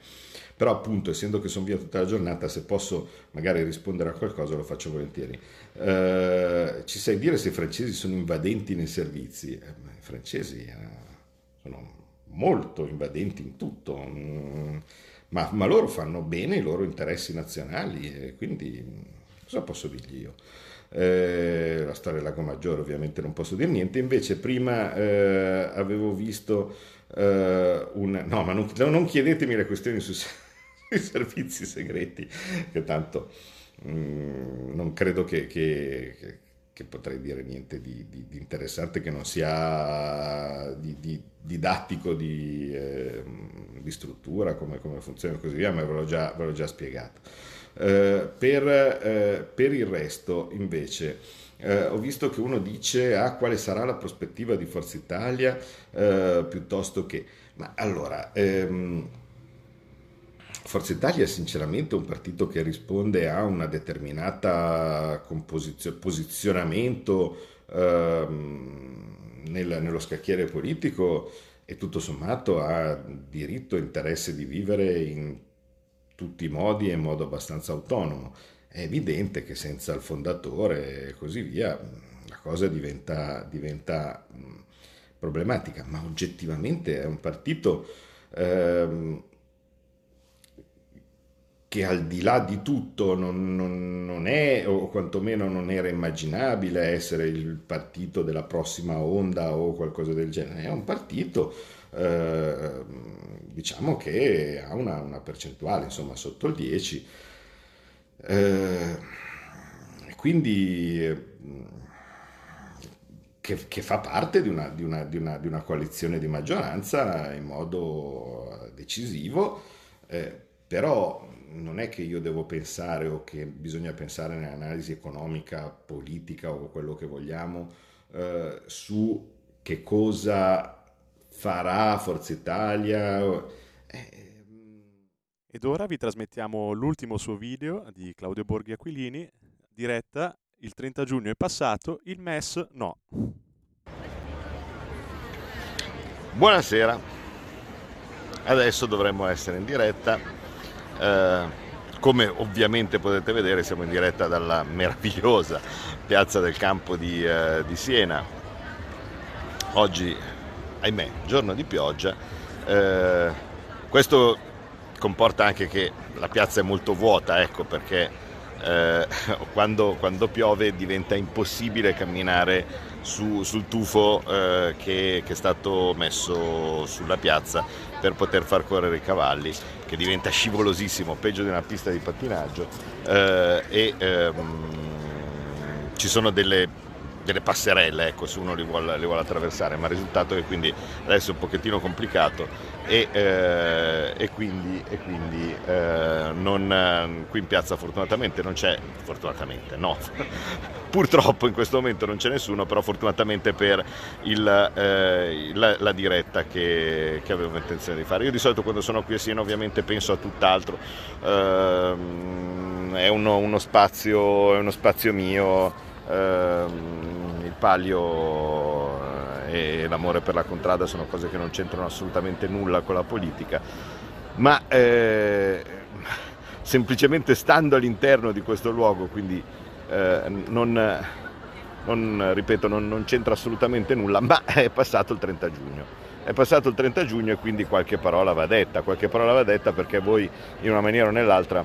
Però appunto, essendo che sono via tutta la giornata, se posso magari rispondere a qualcosa lo faccio volentieri. Eh, ci sai dire se i francesi sono invadenti nei servizi? Eh, i francesi eh, sono molto invadenti in tutto, mm, ma, ma loro fanno bene i loro interessi nazionali, e quindi cosa posso dirgli io? Eh, la storia del Lago Maggiore ovviamente non posso dire niente. Invece prima eh, avevo visto eh, un... no, ma non, non chiedetemi le questioni sui, sui servizi segreti, che tanto mh, non credo che, che, che, che potrei dire niente di, di, di interessante che non sia di, di, didattico di, eh, di struttura, come, come funziona e così via, ma ve l'ho già, ve l'ho già spiegato. Uh, per, uh, per il resto invece uh, ho visto che uno dice ah, quale sarà la prospettiva di Forza Italia uh, piuttosto che, ma allora um, Forza Italia è sinceramente un partito che risponde a una determinata composizio- posizionamento uh, nel, nello scacchiere politico, e tutto sommato ha diritto e interesse di vivere in tutti i modi e in modo abbastanza autonomo. È evidente che senza il fondatore e così via la cosa diventa, diventa problematica, ma oggettivamente è un partito ehm, che al di là di tutto non, non, non è, o quantomeno non era immaginabile essere il partito della prossima onda o qualcosa del genere. È un partito Eh, diciamo che ha una, una percentuale insomma sotto il dieci, eh, quindi eh, che, che fa parte di una, di, una, di, una, di una coalizione di maggioranza in modo decisivo, eh, però non è che io devo pensare o che bisogna pensare nell'analisi economica, politica o quello che vogliamo eh, su che cosa farà Forza Italia. Eh. Ed ora vi trasmettiamo l'ultimo suo video di Claudio Borghi Aquilini, diretta il trenta giugno è passato, il M E S no. Buonasera, adesso dovremmo essere in diretta, eh, come ovviamente potete vedere siamo in diretta dalla meravigliosa piazza del campo di, eh, di Siena. Oggi, ahimè, giorno di pioggia, eh, questo comporta anche che la piazza è molto vuota, ecco perché eh, quando, quando piove diventa impossibile camminare su, sul tufo eh, che, che è stato messo sulla piazza per poter far correre i cavalli, che diventa scivolosissimo, peggio di una pista di pattinaggio, eh, e ehm, ci sono delle delle passerelle, ecco, se uno li vuole, li vuole attraversare, ma il risultato è quindi adesso un pochettino complicato e, eh, e quindi, e quindi eh, non, qui in piazza fortunatamente non c'è, fortunatamente no, purtroppo in questo momento non c'è nessuno, però fortunatamente per il, eh, la, la diretta che, che avevo intenzione di fare. Io di solito quando sono qui a Siena ovviamente penso a tutt'altro, eh, è uno, uno spazio, è uno spazio mio. Uh, il palio e l'amore per la contrada sono cose che non c'entrano assolutamente nulla con la politica, ma eh, semplicemente stando all'interno di questo luogo, quindi eh, non, non, ripeto, non, non c'entra assolutamente nulla, ma è passato il trenta giugno. È passato il trenta giugno e quindi qualche parola va detta, qualche parola va detta perché voi in una maniera o nell'altra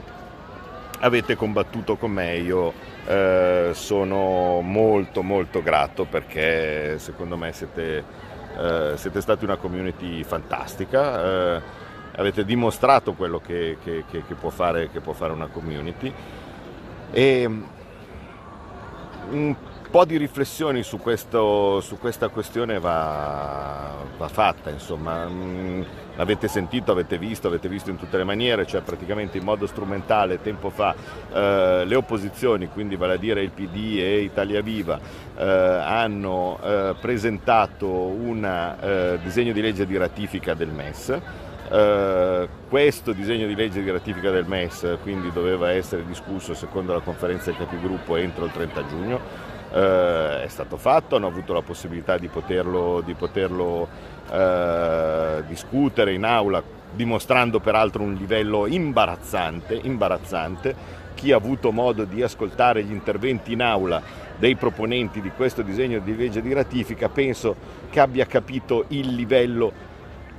avete combattuto con me. Io eh, sono molto molto grato perché secondo me siete, eh, siete stati una community fantastica, eh, avete dimostrato quello che, che, che, che, può fare, che può fare una community, e un po' di riflessioni su, questo, su questa questione va, va fatta, insomma. Mh, Avete sentito, avete visto, avete visto in tutte le maniere, cioè praticamente in modo strumentale tempo fa eh, le opposizioni, quindi vale a dire il P D e Italia Viva, eh, hanno eh, presentato un eh, disegno di legge di ratifica del M E S. Eh, questo disegno di legge di ratifica del M E S quindi doveva essere discusso secondo la conferenza dei capigruppo entro il trenta giugno, eh, è stato fatto, hanno avuto la possibilità di poterlo, di poterlo Eh, discutere in aula, dimostrando peraltro un livello imbarazzante, imbarazzante. Chi ha avuto modo di ascoltare gli interventi in aula dei proponenti di questo disegno di legge di ratifica penso che abbia capito il livello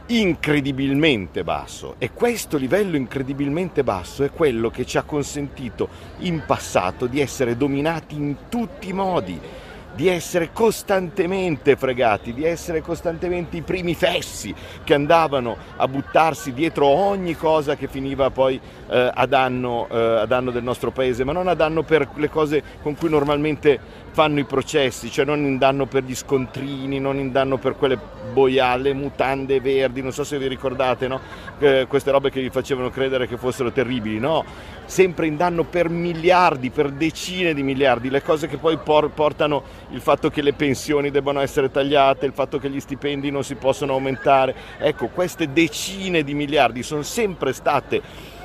incredibilmente basso, e questo livello incredibilmente basso è quello che ci ha consentito in passato di essere dominati in tutti i modi, di essere costantemente fregati, di essere costantemente i primi fessi che andavano a buttarsi dietro ogni cosa che finiva poi eh, a danno, eh, a danno del nostro paese, ma non a danno per le cose con cui normalmente fanno i processi, cioè non in danno per gli scontrini, non in danno per quelle boiale, mutande verdi, non so se vi ricordate, no? Eh, queste robe che vi facevano credere che fossero terribili, no? Sempre in danno per miliardi, per decine di miliardi, le cose che poi por- portano il fatto che le pensioni debbano essere tagliate, il fatto che gli stipendi non si possono aumentare. Ecco, queste decine di miliardi sono sempre state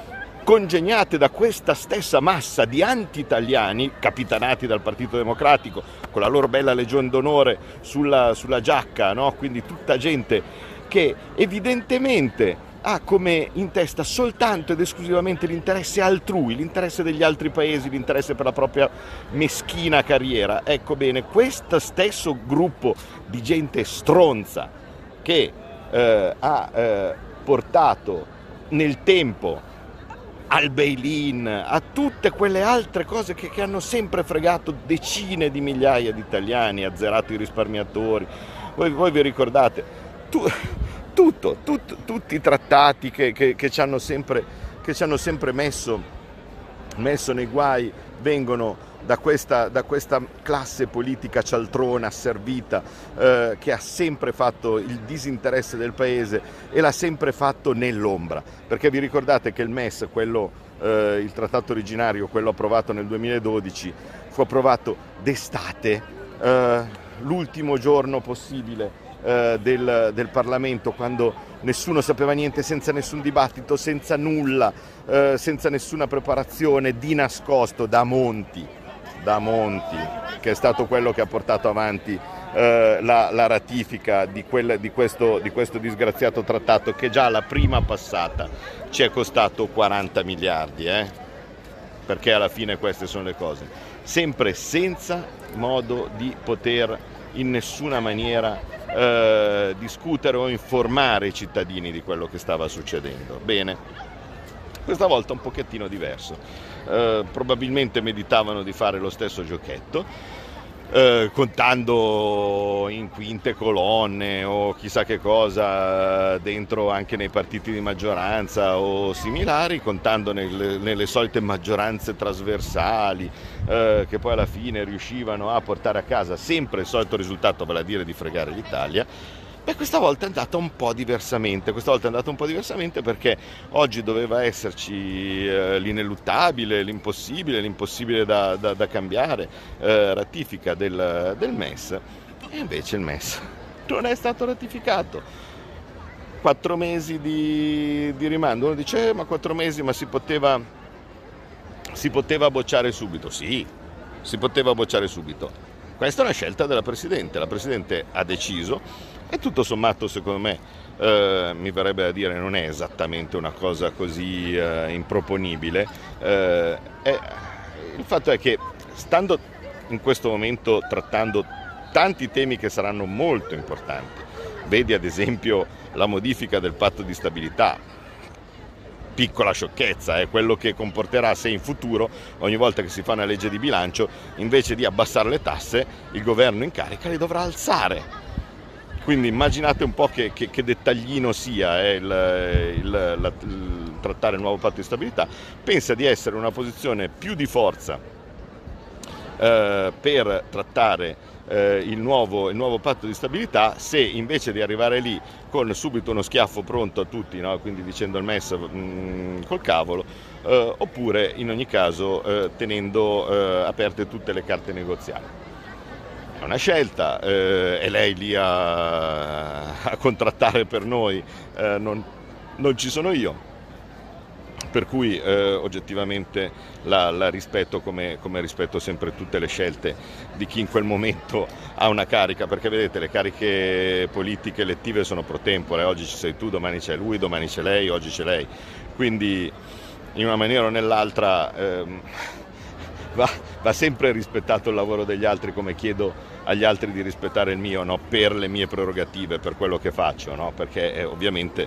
congegnate da questa stessa massa di anti-italiani, capitanati dal Partito Democratico, con la loro bella legion d'onore sulla, sulla giacca, no? Quindi tutta gente che evidentemente ha come in testa soltanto ed esclusivamente l'interesse altrui, l'interesse degli altri paesi, l'interesse per la propria meschina carriera. Ecco bene, questo stesso gruppo di gente stronza che eh, ha eh, portato nel tempo al bail-in, a tutte quelle altre cose che, che hanno sempre fregato decine di migliaia di italiani, azzerato i risparmiatori, voi, voi vi ricordate? Tu... Tutto, tutto, tutti i trattati che, che, che ci hanno sempre, che ci hanno sempre messo, messo nei guai vengono da questa, da questa classe politica cialtrona, asservita, eh, che ha sempre fatto il disinteresse del paese e l'ha sempre fatto nell'ombra. Perché vi ricordate che il M E S, quello, eh, il trattato originario, quello approvato nel duemiladodici, fu approvato d'estate, eh, l'ultimo giorno possibile Del, del Parlamento, quando nessuno sapeva niente, senza nessun dibattito, senza nulla, eh, senza nessuna preparazione, di nascosto da Monti, da Monti, che è stato quello che ha portato avanti eh, la, la ratifica di, quel, di, questo, di questo disgraziato trattato che già alla prima passata ci è costato quaranta miliardi, eh? Perché alla fine queste sono le cose, sempre senza modo di poter in nessuna maniera Eh, discutere o informare i cittadini di quello che stava succedendo. Bene, questa volta un pochettino diverso, eh, probabilmente meditavano di fare lo stesso giochetto, eh, contando in quinte colonne o chissà che cosa dentro anche nei partiti di maggioranza o similari, contando nel, nelle solite maggioranze trasversali eh, che poi alla fine riuscivano a portare a casa sempre il solito risultato, vale a dire di fregare l'Italia. Beh, questa volta è andata un po' diversamente, questa volta è andata un po' diversamente perché oggi doveva esserci eh, l'ineluttabile, l'impossibile, l'impossibile da, da, da cambiare, eh, ratifica del, del M E S, e invece il M E S non è stato ratificato. Quattro mesi di, di rimando, uno dice eh, ma quattro mesi, ma si poteva, si poteva bocciare subito, sì, si poteva bocciare subito. Questa è una scelta della Presidente, la Presidente ha deciso. E tutto sommato, secondo me, eh, mi verrebbe da dire, non è esattamente una cosa così eh, improponibile. Eh, è, il fatto è che, stando in questo momento trattando tanti temi che saranno molto importanti, vedi ad esempio la modifica del patto di stabilità, piccola sciocchezza, è quello che comporterà se in futuro, ogni volta che si fa una legge di bilancio, invece di abbassare le tasse, il governo in carica le dovrà alzare. Quindi immaginate un po' che, che, che dettaglino sia eh, il, il, la, il trattare il nuovo patto di stabilità. Pensa di essere in una posizione più di forza eh, per trattare eh, il, nuovo, il nuovo patto di stabilità, se invece di arrivare lì con subito uno schiaffo pronto a tutti, no? Quindi dicendo il M E S mh, col cavolo, eh, oppure in ogni caso eh, tenendo eh, aperte tutte le carte negoziali. È una scelta, eh, è lei lì a, a contrattare per noi, eh, non, non ci sono io, per cui eh, oggettivamente la, la rispetto come, come rispetto sempre tutte le scelte di chi in quel momento ha una carica, perché vedete le cariche politiche elettive sono pro tempore, oggi ci sei tu, domani c'è lui, domani c'è lei, oggi c'è lei, quindi in una maniera o nell'altra ehm, va, va sempre rispettato il lavoro degli altri, come chiedo agli altri di rispettare il mio, no? Per le mie prerogative, per quello che faccio, no? Perché eh, ovviamente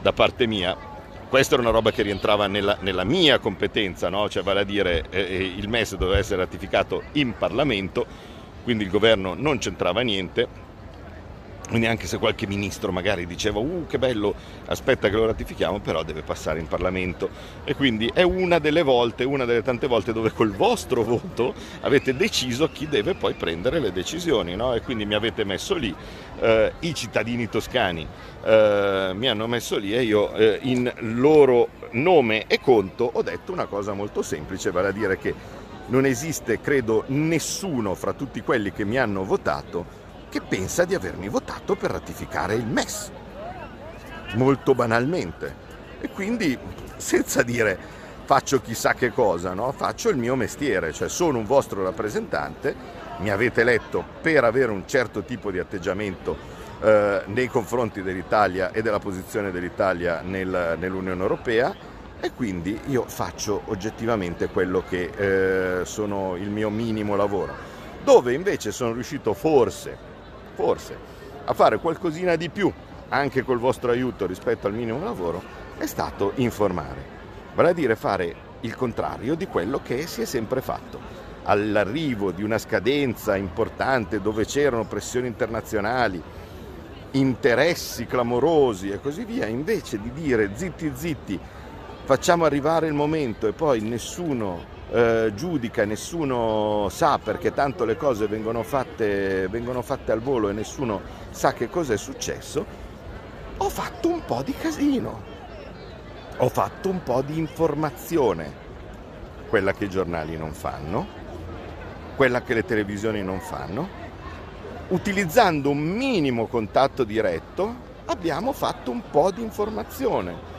da parte mia questa era una roba che rientrava nella, nella mia competenza, no? Cioè vale a dire eh, il M E S doveva essere ratificato in Parlamento, quindi il governo non c'entrava niente, quindi anche se qualche ministro magari diceva uh che bello, aspetta che lo ratifichiamo, però deve passare in Parlamento, e quindi è una delle volte, una delle tante volte dove col vostro voto avete deciso chi deve poi prendere le decisioni, no? E quindi mi avete messo lì, eh, i cittadini toscani eh, mi hanno messo lì e io eh, in loro nome e conto ho detto una cosa molto semplice, vale a dire che non esiste, credo, nessuno fra tutti quelli che mi hanno votato che pensa di avermi votato per ratificare il M E S, molto banalmente, e quindi senza dire faccio chissà che cosa, no? Faccio il mio mestiere, cioè sono un vostro rappresentante, mi avete eletto per avere un certo tipo di atteggiamento eh, nei confronti dell'Italia e della posizione dell'Italia nel, nell'Unione Europea, e quindi io faccio oggettivamente quello che eh, sono il mio minimo lavoro, dove invece sono riuscito forse forse a fare qualcosina di più anche col vostro aiuto rispetto al minimo lavoro è stato informare, vale a dire fare il contrario di quello che si è sempre fatto. All'arrivo di una scadenza importante dove c'erano pressioni internazionali, interessi clamorosi e così via, invece di dire zitti zitti facciamo arrivare il momento e poi nessuno Eh, giudica, nessuno sa, perché tanto le cose vengono fatte, vengono fatte al volo e nessuno sa che cosa è successo, ho fatto un po' di casino, ho fatto un po' di informazione, quella che i giornali non fanno, quella che le televisioni non fanno, utilizzando un minimo contatto diretto abbiamo fatto un po' di informazione,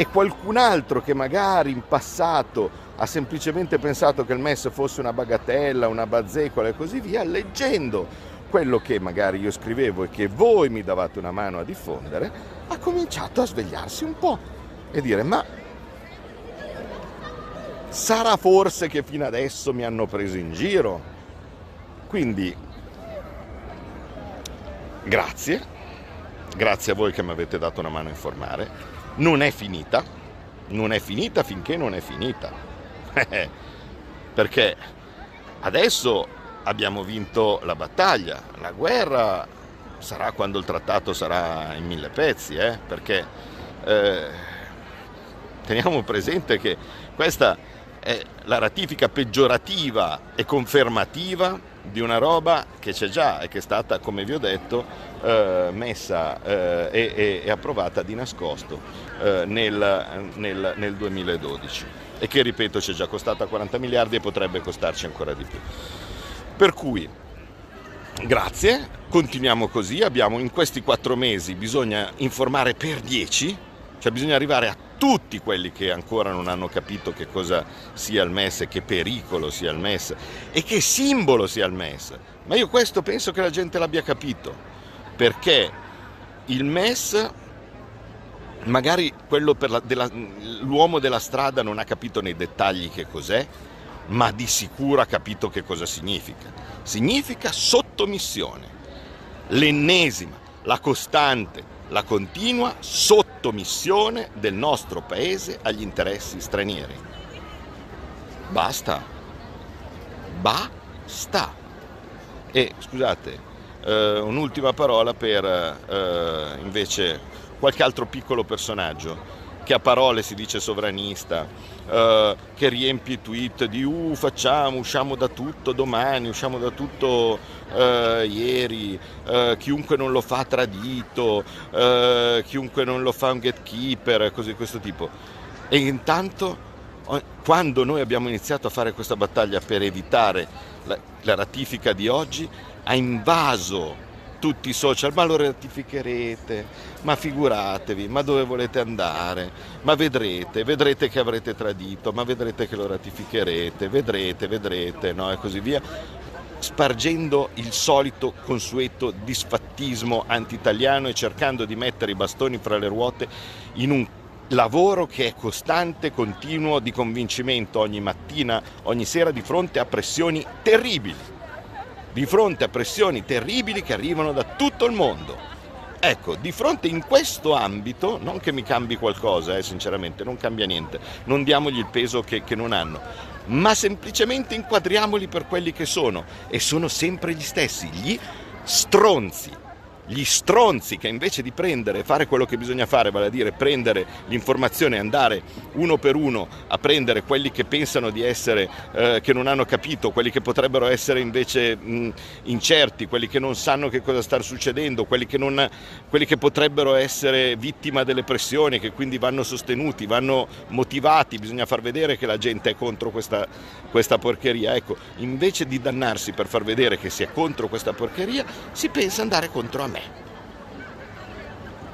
e qualcun altro che magari in passato ha semplicemente pensato che il M E S fosse una bagatella, una bazzecola e così via, leggendo quello che magari io scrivevo e che voi mi davate una mano a diffondere, ha cominciato a svegliarsi un po' e dire ma sarà forse che fino adesso mi hanno preso in giro? Quindi grazie, grazie a voi che mi avete dato una mano a informare, non è finita, non è finita finché non è finita. Perché adesso abbiamo vinto la battaglia. La guerra sarà quando il trattato sarà in mille pezzi, eh? Perché eh, teniamo presente che questa è la ratifica peggiorativa e confermativa di una roba che c'è già e che è stata, come vi ho detto, eh, messa eh, e, e approvata di nascosto eh, nel, nel, nel duemiladodici e che, ripeto, ci è già costata quaranta miliardi e potrebbe costarci ancora di più. Per cui, grazie, continuiamo così. Abbiamo in questi quattro mesi, bisogna informare per dieci, cioè bisogna arrivare a tutti quelli che ancora non hanno capito che cosa sia il M E S, che pericolo sia il M E S e che simbolo sia il M E S. Ma io questo penso che la gente l'abbia capito, perché il M E S, magari quello per la, della, l'uomo della strada non ha capito nei dettagli che cos'è, ma di sicuro ha capito che cosa significa. Significa sottomissione, l'ennesima, la costante, la continua sottomissione del nostro paese agli interessi stranieri. Basta. Basta. E scusate, eh, un'ultima parola per eh, invece qualche altro piccolo personaggio che a parole si dice sovranista, eh, che riempie i tweet di uh, facciamo, usciamo da tutto domani, usciamo da tutto eh, ieri, eh, chiunque non lo fa tradito, eh, chiunque non lo fa un gatekeeper, cose di questo tipo. E intanto, quando noi abbiamo iniziato a fare questa battaglia per evitare la, la ratifica di oggi, ha invaso tutti i social, ma lo ratificherete, ma figuratevi, ma dove volete andare, ma vedrete, vedrete che avrete tradito, ma vedrete che lo ratificherete, vedrete, vedrete, no? E così via, spargendo il solito consueto disfattismo anti-italiano e cercando di mettere i bastoni fra le ruote in un lavoro che è costante, continuo, di convincimento ogni mattina, ogni sera, di fronte a pressioni terribili. Di fronte a pressioni terribili che arrivano da tutto il mondo. Ecco, di fronte in questo ambito, non che mi cambi qualcosa, eh, sinceramente, non cambia niente, non diamogli il peso che, che non hanno, ma semplicemente inquadriamoli per quelli che sono, e sono sempre gli stessi, gli stronzi, gli stronzi che invece di prendere e fare quello che bisogna fare, vale a dire prendere l'informazione e andare uno per uno a prendere quelli che pensano di essere, eh, che non hanno capito, quelli che potrebbero essere invece mh, incerti, quelli che non sanno che cosa sta succedendo, quelli che, non, quelli che potrebbero essere vittima delle pressioni, che quindi vanno sostenuti, vanno motivati, bisogna far vedere che la gente è contro questa, questa porcheria. Ecco, invece di dannarsi per far vedere che si è contro questa porcheria, si pensa andare contro a me.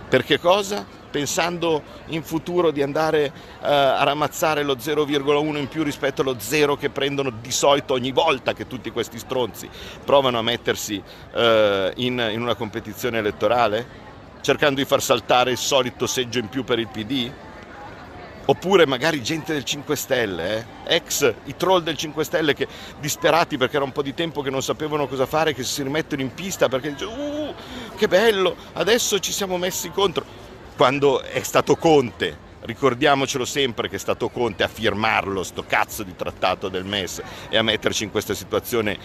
Perché cosa? Pensando in futuro di andare uh, a ramazzare lo zero virgola uno in più rispetto allo zero che prendono di solito ogni volta che tutti questi stronzi provano a mettersi uh, in, in una competizione elettorale, cercando di far saltare il solito seggio in più per il P D? Oppure magari gente del cinque Stelle, eh? ex i troll del cinque Stelle che, disperati perché era un po' di tempo che non sapevano cosa fare, che si rimettono in pista perché dicono uh, che bello, adesso ci siamo messi contro. Quando è stato Conte, ricordiamocelo sempre che è stato Conte a firmarlo, sto cazzo di trattato del M E S, e a metterci in questa situazione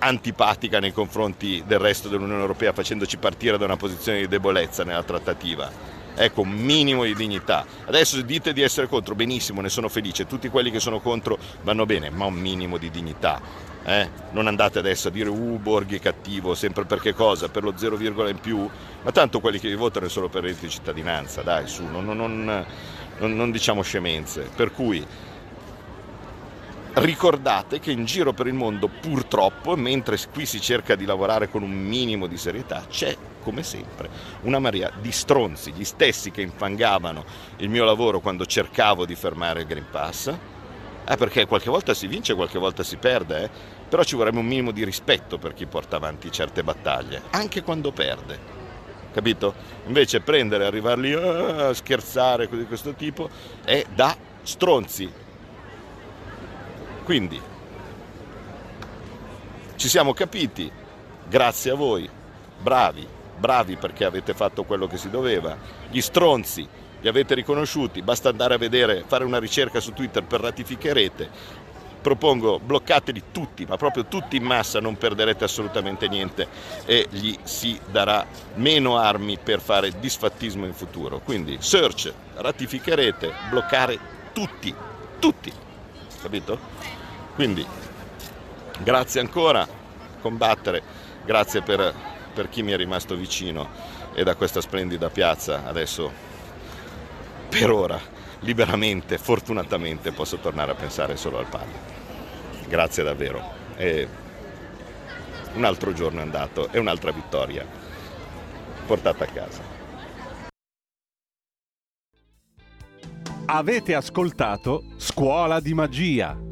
antipatica nei confronti del resto dell'Unione Europea, facendoci partire da una posizione di debolezza nella trattativa. Ecco, un minimo di dignità. Adesso dite di essere contro, benissimo, ne sono felice, tutti quelli che sono contro vanno bene, ma un minimo di dignità, eh? Non andate adesso a dire uh Borghi è cattivo, sempre perché cosa? Per lo zero virgola in più? Ma tanto quelli che vi votano è solo per reddito di cittadinanza, dai, su, non, non, non, non, non diciamo scemenze. Per cui ricordate che in giro per il mondo, purtroppo, mentre qui si cerca di lavorare con un minimo di serietà, c'è, come sempre, una marea di stronzi, gli stessi che infangavano il mio lavoro quando cercavo di fermare il Green Pass, eh, perché qualche volta si vince, qualche volta si perde, eh? Però ci vorrebbe un minimo di rispetto per chi porta avanti certe battaglie, anche quando perde. Capito? Invece prendere, arrivare lì a scherzare, cose di questo tipo, è da stronzi. Quindi ci siamo capiti, grazie a voi, bravi, bravi perché avete fatto quello che si doveva, gli stronzi li avete riconosciuti, basta andare a vedere, fare una ricerca su Twitter per ratificherete, propongo bloccateli tutti, ma proprio tutti in massa, non perderete assolutamente niente e gli si darà meno armi per fare disfattismo in futuro. Quindi search, ratificherete, bloccare tutti, tutti, capito? Quindi grazie ancora, combattere, grazie per, per chi mi è rimasto vicino e da questa splendida piazza adesso per ora liberamente, fortunatamente posso tornare a pensare solo al palio. Grazie davvero. E un altro giorno è andato e un'altra vittoria portata a casa. Avete ascoltato Scuola di Magia.